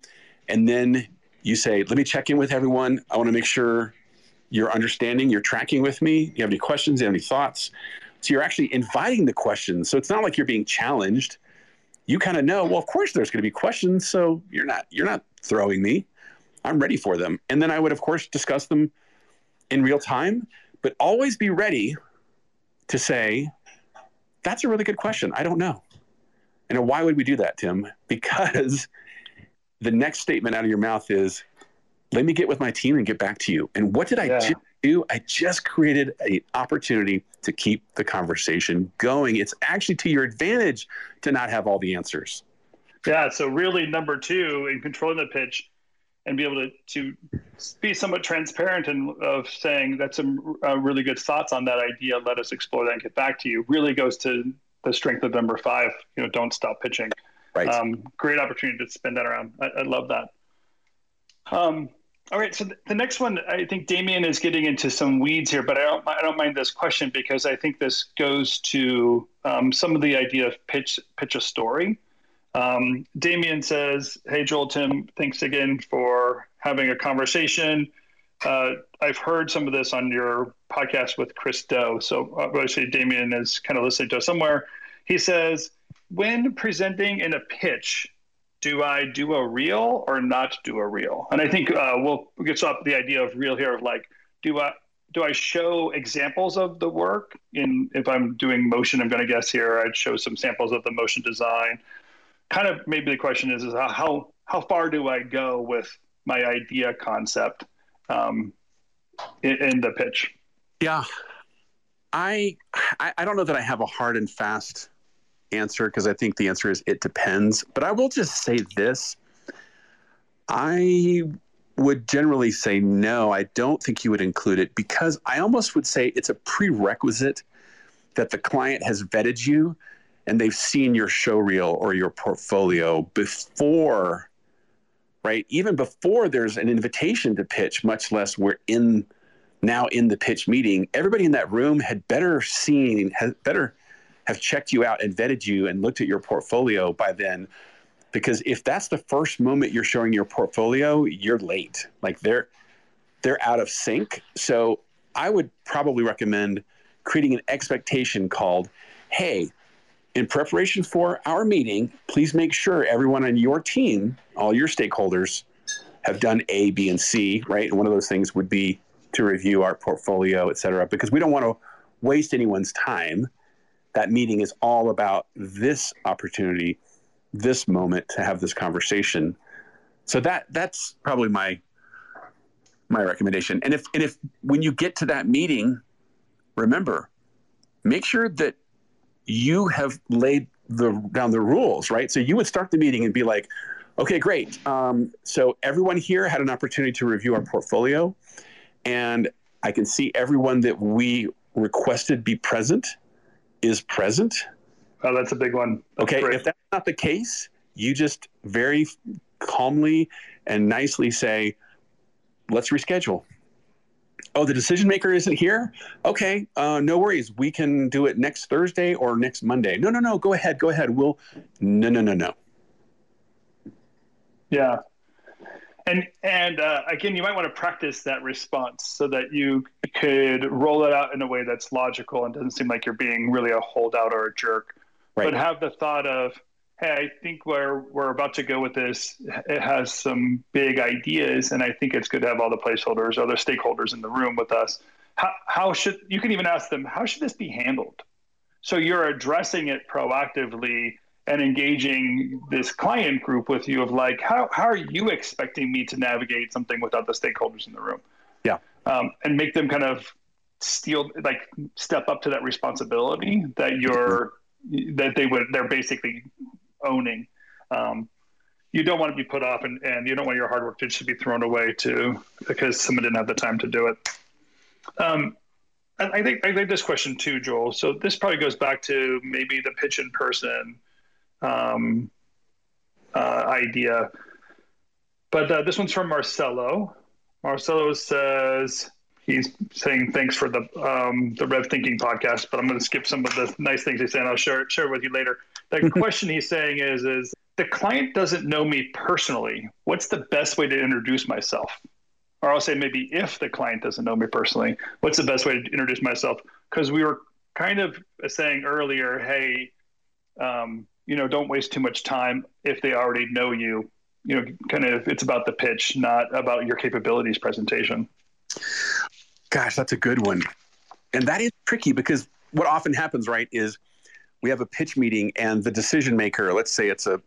and then you say, let me check in with everyone. I want to make sure you're understanding, you're tracking with me. Do you have any questions? Do you have any thoughts? So you're actually inviting the questions. So it's not like you're being challenged. You kind of know, well, of course there's going to be questions, so you're not, you're not throwing me. I'm ready for them. And then I would, of course, discuss them in real time, but always be ready to say, that's a really good question. I don't know. And why would we do that, Tim? Because the next statement out of your mouth is, let me get with my team and get back to you. And what did I yeah. do? I just created an opportunity to keep the conversation going. It's actually to your advantage to not have all the answers. Yeah. So really number two in controlling the pitch and be able to, to be somewhat transparent and of saying that's some uh, really good thoughts on that idea. Let us explore that and get back to you. Really goes to the strength of number five. You know, don't stop pitching. Right. Um, great opportunity to spin that around. I, I love that. Um, all right. So th- the next one, I think Damien is getting into some weeds here, but I don't, I don't mind this question because I think this goes to um, some of the idea of pitch, pitch a story. Um, Damien says, hey, Joel, Tim, thanks again for having a conversation. Uh, I've heard some of this on your podcast with Chris Doe. So obviously Damien is kind of listening to us somewhere. He says, when presenting in a pitch, do I do a reel or not do a reel? And I think uh, we'll get to the idea of reel here of like, do I, do I show examples of the work? In, if I'm doing motion, I'm going to guess here, I'd show some samples of the motion design. Kind of maybe the question is, is how, how far do I go with my idea concept um, in, in the pitch? Yeah. I, I don't know that I have a hard and fast answer because I think the answer is it depends. But I will just say this. I would generally say no, I don't think you would include it because I almost would say it's a prerequisite that the client has vetted you and they've seen your show reel or your portfolio before, right? Even before there's an invitation to pitch, much less we're in now in the pitch meeting, everybody in that room had better seen, had better have checked you out and vetted you and looked at your portfolio by then. Because if that's the first moment you're showing your portfolio, you're late. Like they're, they're out of sync. So I would probably recommend creating an expectation called, hey, in preparation for our meeting, please make sure everyone on your team, all your stakeholders, have done A, B, and C, right? And one of those things would be to review our portfolio, et cetera, because we don't want to waste anyone's time. That meeting is all about this opportunity, this moment to have this conversation. So that that's probably my my recommendation. And if and if when you get to that meeting, remember, make sure that you have laid the down the rules, right? So you would start the meeting and be like, okay, great. Um, so everyone here had an opportunity to review our portfolio, and I can see everyone that we requested be present is present. Oh, that's a big one. That's okay, great. If that's not the case, you just very calmly and nicely say, let's reschedule. Oh, the decision maker isn't here? Okay, uh, no worries. We can do it next Thursday or next Monday. No, no, no, go ahead, go ahead. We'll, no, no, no, no. Yeah. And, and uh, again, you might want to practice that response so that you could roll it out in a way that's logical and doesn't seem like you're being really a holdout or a jerk. Right. But have the thought of, hey, I think we're, we're about to go with this. It has some big ideas, and I think it's good to have all the placeholders, other stakeholders in the room with us. How, how should you can even ask them, how should this be handled? So you're addressing it proactively and engaging this client group with you of like, how, how are you expecting me to navigate something without the stakeholders in the room? Yeah. Um, and make them kind of steal, like step up to that responsibility that you're, that they would, they're basically owning. Um, you don't want to be put off, and, and you don't want your hard work to just be thrown away too, because someone didn't have the time to do it. Um, I, I think, I think this question too, Joel. So this probably goes back to maybe the pitch in person, um, uh, idea, but, uh, this one's from Marcelo. Marcelo says, he's saying thanks for the, um, the RevThinking podcast, but I'm going to skip some of the nice things he said. I'll share share with you later. The question he's saying is, is the client doesn't know me personally. What's the best way to introduce myself? Or I'll say maybe if the client doesn't know me personally, what's the best way to introduce myself? Because we were kind of saying earlier, hey, um, you know, don't waste too much time if they already know you. You know, kind of, it's about the pitch, not about your capabilities presentation. Gosh, that's a good one. And that is tricky, because what often happens, right, is we have a pitch meeting and the decision maker, let's say it's a,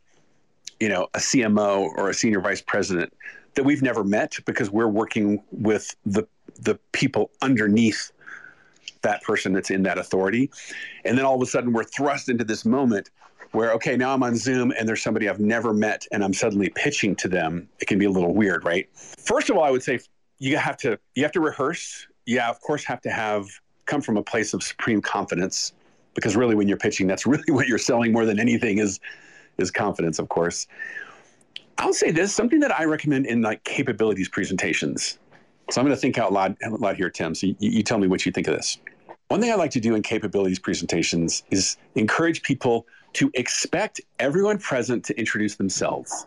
you know, a C M O or a senior vice president that we've never met, because we're working with the the people underneath that person that's in that authority. And then all of a sudden we're thrust into this moment where, okay, now I'm on Zoom and there's somebody I've never met and I'm suddenly pitching to them. It can be a little weird, right? First of all, I would say you have to, you have to rehearse. Yeah, of course, have to have come from a place of supreme confidence, because really when you're pitching, that's really what you're selling more than anything is, is confidence, of course. I'll say this, something that I recommend in like capabilities presentations. So I'm going to think out loud, out loud here, Tim. So you, you tell me what you think of this. One thing I like to do in capabilities presentations is encourage people to expect everyone present to introduce themselves.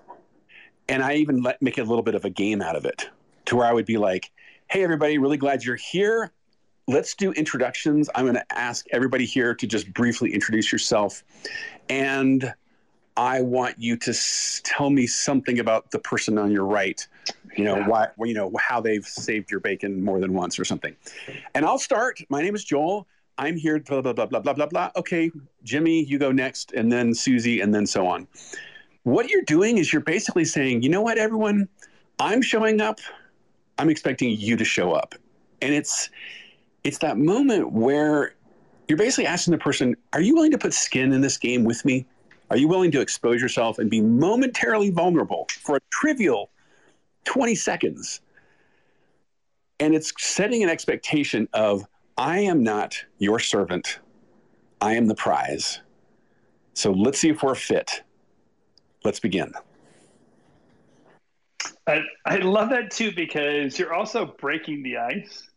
And I even let, make a little bit of a game out of it, to where I would be like, hey, everybody, really glad you're here. Let's do introductions. I'm going to ask everybody here to just briefly introduce yourself. And I want you to s- tell me something about the person on your right, you know, yeah. why, you know, how they've saved your bacon more than once or something. And I'll start. My name is Joel. I'm here, blah, blah, blah, blah, blah, blah, blah. Okay, Jimmy, you go next, and then Susie, and then so on. What you're doing is you're basically saying, you know what, everyone, I'm showing up. I'm expecting you to show up. And it's it's that moment where you're basically asking the person, are you willing to put skin in this game with me? Are you willing to expose yourself and be momentarily vulnerable for a trivial twenty seconds? And it's setting an expectation of, I am not your servant. I am the prize. So let's see if we're fit. Let's begin. I, I love that too, because you're also breaking the ice.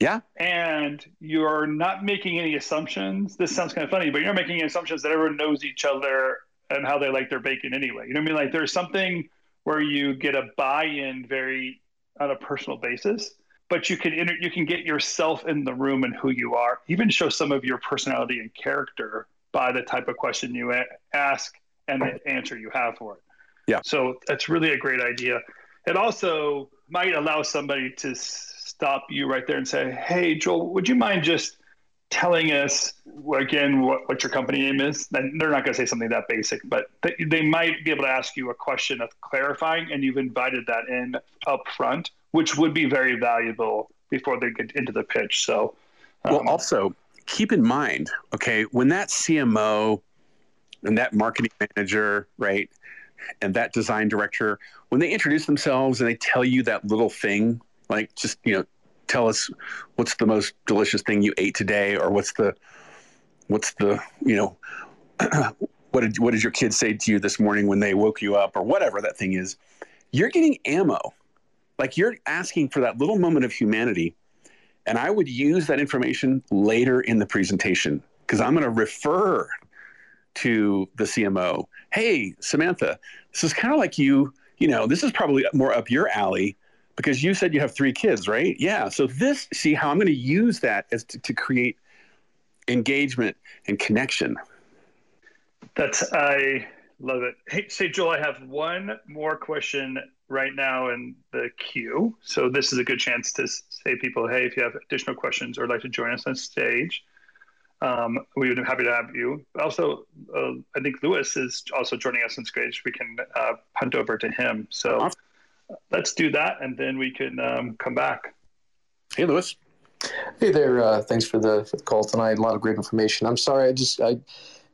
Yeah. And you're not making any assumptions. This sounds kind of funny, but you're not making any assumptions that everyone knows each other and how they like their bacon anyway. You know what I mean? Like there's something where you get a buy-in very on a personal basis, but you can inter- you can get yourself in the room and who you are, even show some of your personality and character by the type of question you a- ask and the answer you have for it. Yeah. So that's really a great idea. It also might allow somebody to stop you right there and say, hey, Joel, would you mind just telling us again what, what your company name is? And they're not going to say something that basic, but th- they might be able to ask you a question of clarifying, and you've invited that in up front, which would be very valuable before they get into the pitch. So, um, well, also keep in mind, okay, when that C M O and that marketing manager, right, and that design director, when they introduce themselves and they tell you that little thing, like just, you know, tell us what's the most delicious thing you ate today, or what's the, what's the, you know, what did, what did your kid say to you this morning when they woke you up, or whatever that thing is, you're getting ammo. Like, you're asking for that little moment of humanity. And I would use that information later in the presentation, because I'm going to refer to the C M O. Hey, Samantha, this is kind of like you, you know, this is probably more up your alley, because you said you have three kids, right? Yeah. So this, see how I'm going to use that as to, to create engagement and connection. That's, I love it. Hey, so Joel, I have one more question right now in the queue. So this is a good chance to say to people, hey, if you have additional questions or would like to join us on stage, um, we would be happy to have you. Also, uh, I think Lewis is also joining us on stage. We can uh, punt over to him. So. Awesome. Let's do that, and then we can um, come back. Hey, Lewis. Hey there. Uh, thanks for the, for the call tonight. A lot of great information. I'm sorry I just I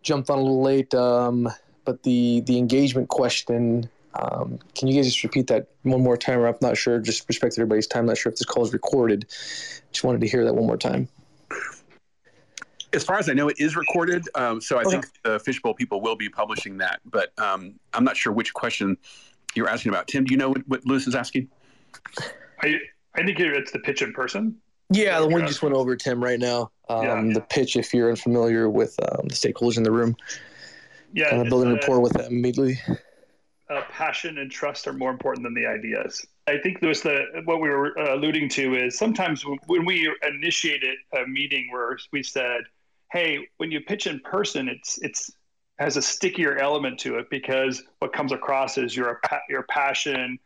jumped on a little late, um, but the, the engagement question, um, can you guys just repeat that one more time? I'm not sure, just respect everybody's time. I'm not sure if this call is recorded. Just wanted to hear that one more time. As far as I know, it is recorded, um, so I okay. think the Fishbowl people will be publishing that, but um, I'm not sure which question you're asking about. Tim, do you know what, what Lewis is asking? I, I think it's the pitch in person. Yeah, the one you just went over, Tim, right now. Um, yeah, yeah. The pitch, if you're unfamiliar with um, the stakeholders in the room. Yeah. Kind of building uh, rapport with them immediately. Uh, passion and trust are more important than the ideas. I think, Lewis, the, what we were uh, alluding to is sometimes when we initiated a meeting where we said, hey, when you pitch in person, it's it's – has a stickier element to it, because what comes across is your your passion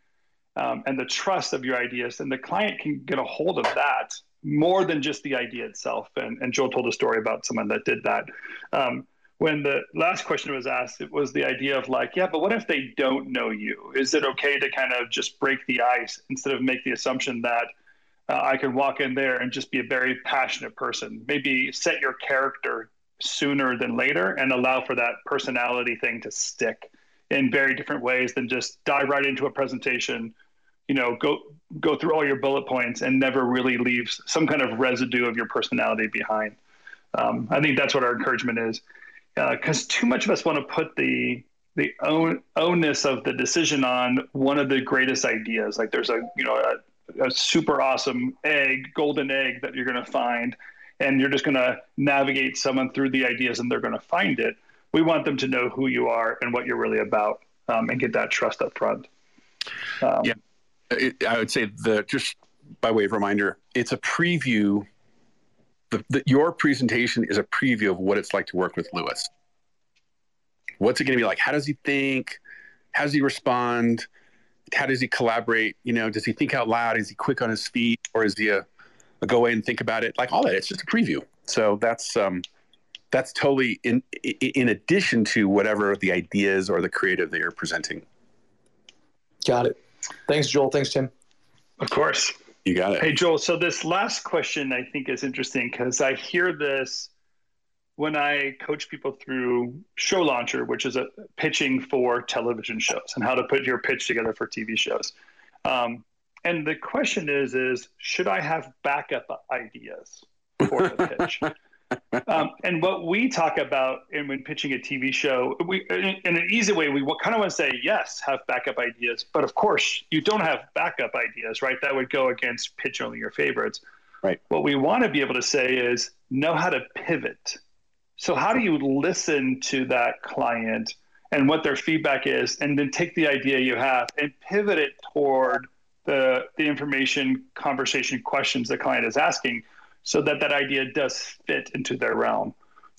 um, and the trust of your ideas, and the client can get a hold of that more than just the idea itself. And, and Joel told a story about someone that did that. Um, when the last question was asked, it was the idea of like, yeah, but what if they don't know you? Is it okay to kind of just break the ice instead of make the assumption that uh, I can walk in there and just be a very passionate person? Maybe set your character sooner than later and allow for that personality thing to stick in very different ways than just dive right into a presentation, you know, go, go through all your bullet points and never really leaves some kind of residue of your personality behind. Um, I think that's what our encouragement is, because uh, too much of us want to put the, the own, onus of the decision on one of the greatest ideas. Like there's a, you know, a, a super awesome egg, golden egg that you're going to find, and you're just going to navigate someone through the ideas and they're going to find it. We want them to know who you are and what you're really about, um, and get that trust up front. Um, yeah, it, I would say the, just by way of reminder, it's a preview. The, the, your presentation is a preview of what it's like to work with Lewis. What's it going to be like? How does he think? How does he respond? How does he collaborate? You know, does he think out loud? Is he quick on his feet, or is he a, go away and think about it, like all that? It's just a preview. So that's um, that's totally in in addition to whatever the ideas or the creative they are presenting. Got it. Thanks, Joel. Thanks, Tim. Of course. You got it. Hey, Joel. So this last question I think is interesting, because I hear this when I coach people through Show Launcher, which is a pitching for television shows and how to put your pitch together for T V shows. Um, And the question is, is should I have backup ideas for the pitch? um, and what we talk about in when pitching a T V show, we, in, in an easy way, we kind of want to say, yes, have backup ideas. But of course, you don't have backup ideas, right? That would go against pitch only your favorites. Right. What we want to be able to say is know how to pivot. So how do you listen to that client and what their feedback is, and then take the idea you have and pivot it toward the, the information, conversation, questions the client is asking, so that that idea does fit into their realm,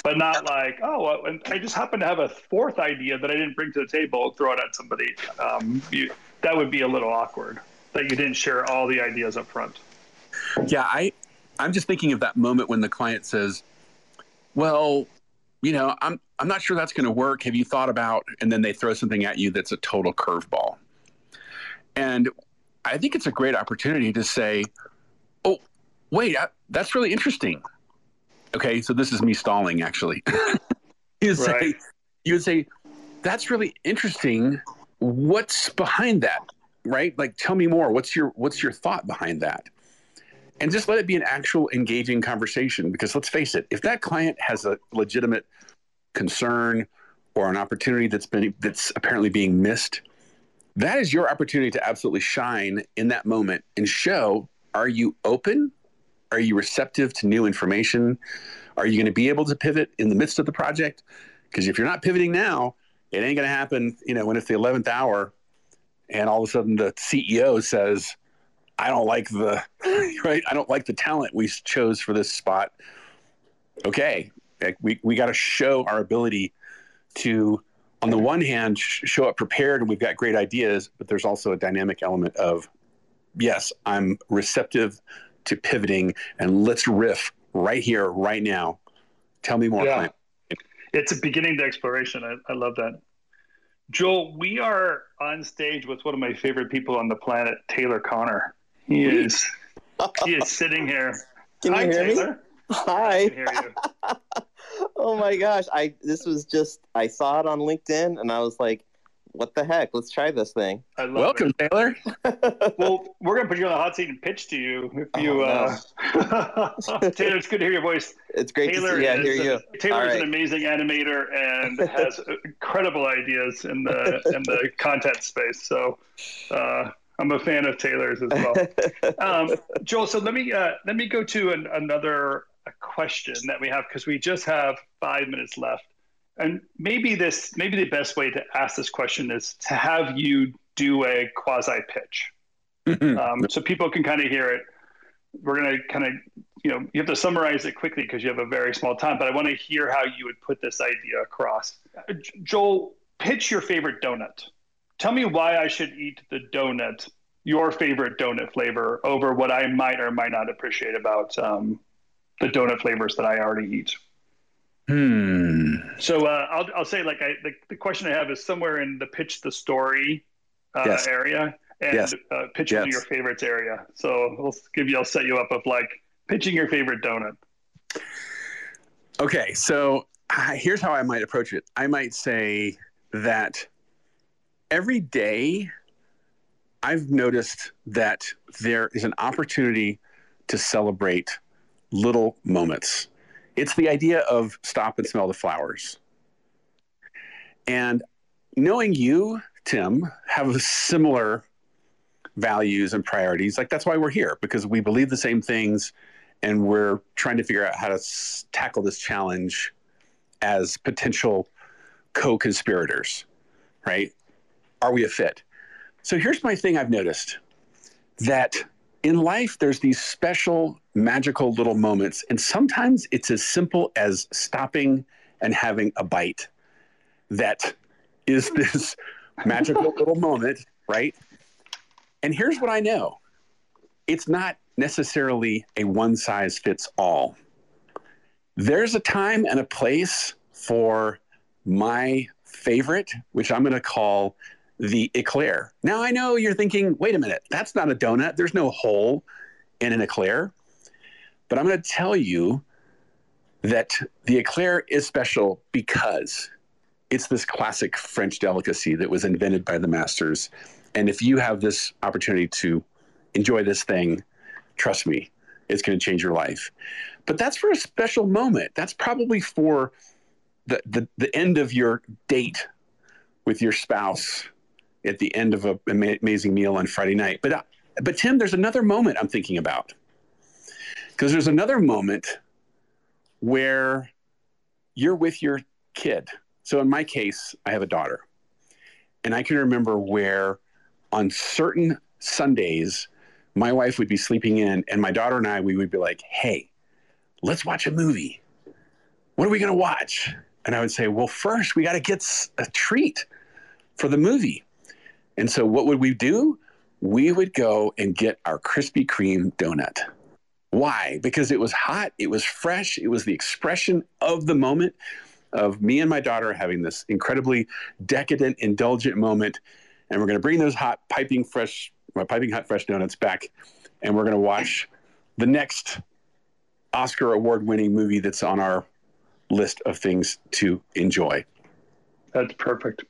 but not like, oh, I just happen to have a fourth idea that I didn't bring to the table, throw it at somebody. Um, you, that would be a little awkward that you didn't share all the ideas up front. Yeah, I, I'm just thinking of that moment when the client says, well, you know, I'm, I'm not sure that's going to work. Have you thought about, and then they throw something at you that's a total curveball. And I think it's a great opportunity to say, oh, wait, I, that's really interesting. okay, so this is me stalling, actually. You'd right. say, you would say, that's really interesting. What's behind that, right? Like, tell me more. What's your what's your thought behind that? And just let it be an actual engaging conversation, because let's face it, if that client has a legitimate concern or an opportunity that's been that's apparently being missed, that is your opportunity to absolutely shine in that moment and show, are you open? Are you receptive to new information? Are you going to be able to pivot in the midst of the project? Because if you're not pivoting now, it ain't going to happen, you know, when it's the eleventh hour and all of a sudden the C E O says, I don't like the, right? I don't like the talent we chose for this spot. Okay. Like we, we got to show our ability to, on the one hand, sh- show up prepared and we've got great ideas, but there's also a dynamic element of, yes, I'm receptive to pivoting and let's riff right here, right now. Tell me more. Yeah. It's a beginning to exploration. I, I love that. Joel, we are on stage with one of my favorite people on the planet, Taylor Connor. He is, he is sitting here. Can Hi, you hear Taylor. Me? Hi. I can hear you. Oh my gosh. I, this was just, I saw it on LinkedIn and I was like, what the heck? Let's try this thing. I love Welcome, it. Taylor. Well, we're going to put you on the hot seat and pitch to you. If you, oh, no. uh, Taylor, it's good to hear your voice. It's great Taylor to see, yeah, is, hear you. Uh, Taylor is right. an amazing animator and has incredible ideas in the in the content space. So uh, I'm a fan of Taylor's as well. Um, Joel, so let me uh, let me go to an, another question that we have, because we just have five minutes left. And maybe this, maybe the best way to ask this question is to have you do a quasi pitch, um, so people can kind of hear it. We're gonna kind of, you know, you have to summarize it quickly because you have a very small time. But I want to hear how you would put this idea across. Joel, pitch your favorite donut. Tell me why I should eat the donut, your favorite donut flavor, over what I might or might not appreciate about um, the donut flavors that I already eat. Hmm. So uh, I'll I'll say like I the, the question I have is somewhere in the pitch the story uh, yes. area and yes. uh, pitch yes. into your favorites area. So I'll give you I'll set you up of like pitching your favorite donut. Okay, so uh, here's how I might approach it. I might say that every day I've noticed that there is an opportunity to celebrate little moments. It's the idea of stop and smell the flowers. And knowing you, Tim, have similar values and priorities. Like, that's why we're here, because we believe the same things and we're trying to figure out how to s- tackle this challenge as potential co-conspirators, right? Are we a fit? So here's my thing I've noticed, that in life, there's these special, magical little moments, and sometimes it's as simple as stopping and having a bite. That is this magical little moment, right? And here's what I know. It's not necessarily a one-size-fits-all. There's a time and a place for my favorite, which I'm going to call the eclair. Now, I know you're thinking, wait a minute, that's not a donut. There's no hole in an eclair. But I'm going to tell you that the eclair is special because it's this classic French delicacy that was invented by the masters. And if you have this opportunity to enjoy this thing, trust me, it's going to change your life. But that's for a special moment. That's probably for the, the, the end of your date with your spouse, at the end of an amazing meal on Friday night. But, but Tim, there's another moment I'm thinking about, because there's another moment where you're with your kid. So in my case, I have a daughter, and I can remember where on certain Sundays, my wife would be sleeping in and my daughter and I, we would be like, hey, let's watch a movie. What are we going to watch? And I would say, well, first we got to get a treat for the movie. And so what would we do? We would go and get our Krispy Kreme donut. Why? Because it was hot, it was fresh, it was the expression of the moment of me and my daughter having this incredibly decadent, indulgent moment. And we're going to bring those hot, piping fresh, well, piping hot fresh donuts back, and we're going to watch the next Oscar award-winning movie that's on our list of things to enjoy. That's perfect.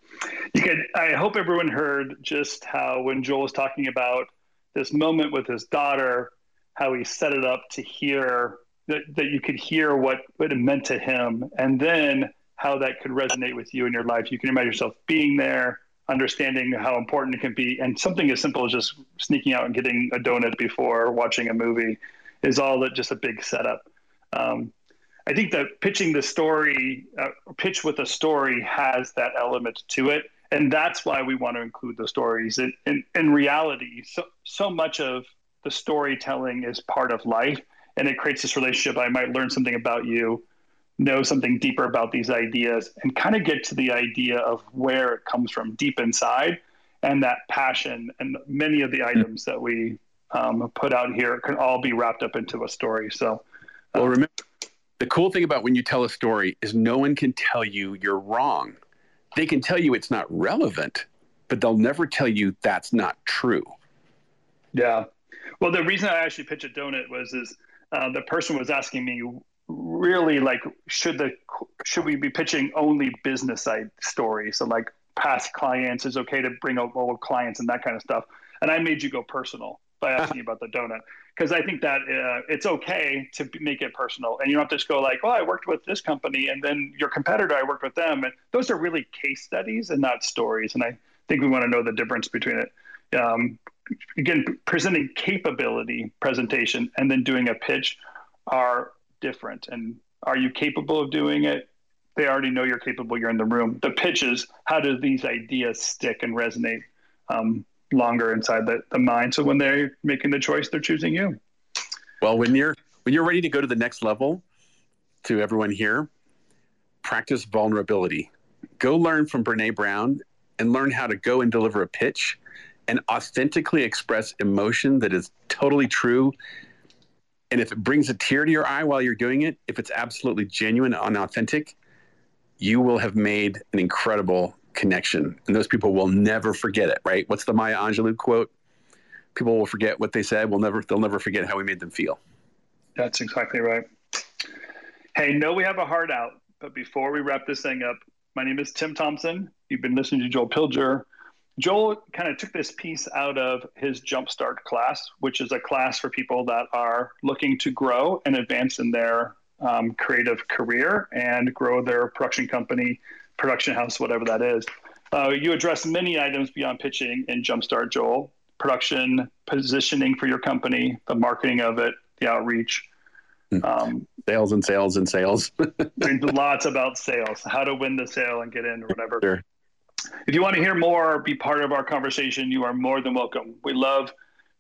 You could, I hope everyone heard just how when Joel was talking about this moment with his daughter, how he set it up to hear that, that you could hear what, what it meant to him, and then how that could resonate with you in your life. You can imagine yourself being there, understanding how important it can be. And something as simple as just sneaking out and getting a donut before watching a movie is all just a big setup. Um, I think that pitching the story, uh, pitch with a story has that element to it. And that's why we want to include the stories. In, in, in reality, so, so much of the storytelling is part of life, and it creates this relationship. I might learn something about you, know something deeper about these ideas, and kind of get to the idea of where it comes from deep inside, and that passion. And many of the items that we um, put out here can all be wrapped up into a story. So, um, well, remember, the cool thing about when you tell a story is no one can tell you you're wrong. They can tell you it's not relevant, but they'll never tell you that's not true. Yeah. Well, the reason I actually pitched a donut was is uh, the person was asking me really like, should the should we be pitching only business side stories? So like past clients, is okay to bring up old clients and that kind of stuff. And I made you go personal by asking you about the donut, because I think that uh, it's okay to make it personal. And you don't have to just go like, well, I worked with this company and then your competitor, I worked with them. And those are really case studies and not stories. And I think we want to know the difference between it. Um, again, presenting capability presentation and then doing a pitch are different. And are you capable of doing it? They already know you're capable. You're in the room. The pitch is, how do these ideas stick and resonate um, longer inside the, the mind? So when they're making the choice, they're choosing you. Well, when you're, when you're ready to go to the next level, to everyone here, practice vulnerability. Go learn from Brene Brown and learn how to go and deliver a pitch and authentically express emotion that is totally true. And if it brings a tear to your eye while you're doing it, if it's absolutely genuine and authentic, you will have made an incredible connection. And those people will never forget it, right? What's the Maya Angelou quote? People will forget what they said. We'll never, they'll never forget how we made them feel. That's exactly right. Hey, no, we have a hard out, but before we wrap this thing up, my name is Tim Thompson. You've been listening to Joel Pilger. Joel kind of took this piece out of his Jumpstart class, which is a class for people that are looking to grow and advance in their um, creative career and grow their production company, production house, whatever that is. Uh, you address many items beyond pitching in Jumpstart, Joel: production, positioning for your company, the marketing of it, the outreach. Um, sales and sales and sales. Lots about sales, how to win the sale and get in or whatever. Sure. If you want to hear more, be part of our conversation, you are more than welcome. We love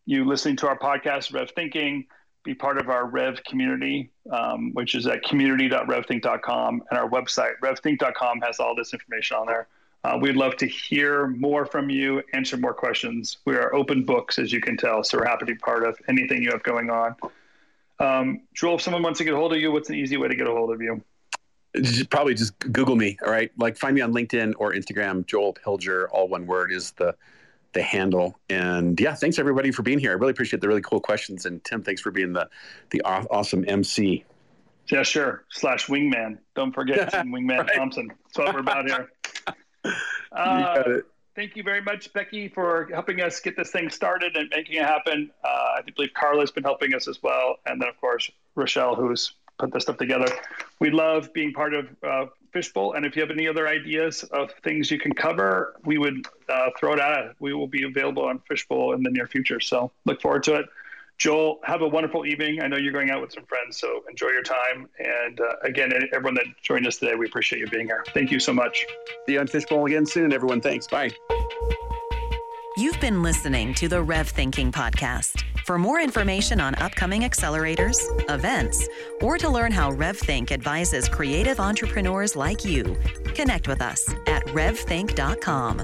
you listening to our podcast, Rev Thinking. Be part of our Rev community, um, which is at community dot rev think dot com. And our website, rev think dot com, has all this information on there. Uh, we'd love to hear more from you, answer more questions. We are open books, as you can tell, so we're happy to be part of anything you have going on. Um, Joel, if someone wants to get a hold of you, what's an easy way to get a hold of you? Probably just Google me. All right. Like find me on LinkedIn or Instagram. Joel Pilger, all one word, is the, the handle. And yeah, thanks everybody for being here. I really appreciate the really cool questions. And Tim, thanks for being the, the aw- awesome M C. Yeah, sure. Slash wingman. Don't forget Team Wingman right. Thompson. That's what we're about here. Uh, you thank you very much, Becky, for helping us get this thing started and making it happen. Uh, I believe Carla's been helping us as well. And then of course, Rochelle, who's put this stuff together. We love being part of uh, Fishbowl. And if you have any other ideas of things you can cover, we would uh, throw it out. We will be available on Fishbowl in the near future. So look forward to it. Joel, have a wonderful evening. I know you're going out with some friends, so enjoy your time. And uh, again, everyone that joined us today, we appreciate you being here. Thank you so much. See you on Fishbowl again soon, everyone. Thanks. Bye. You've been listening to the Rev Thinking Podcast. For more information on upcoming accelerators, events, or to learn how RevThink advises creative entrepreneurs like you, connect with us at rev think dot com.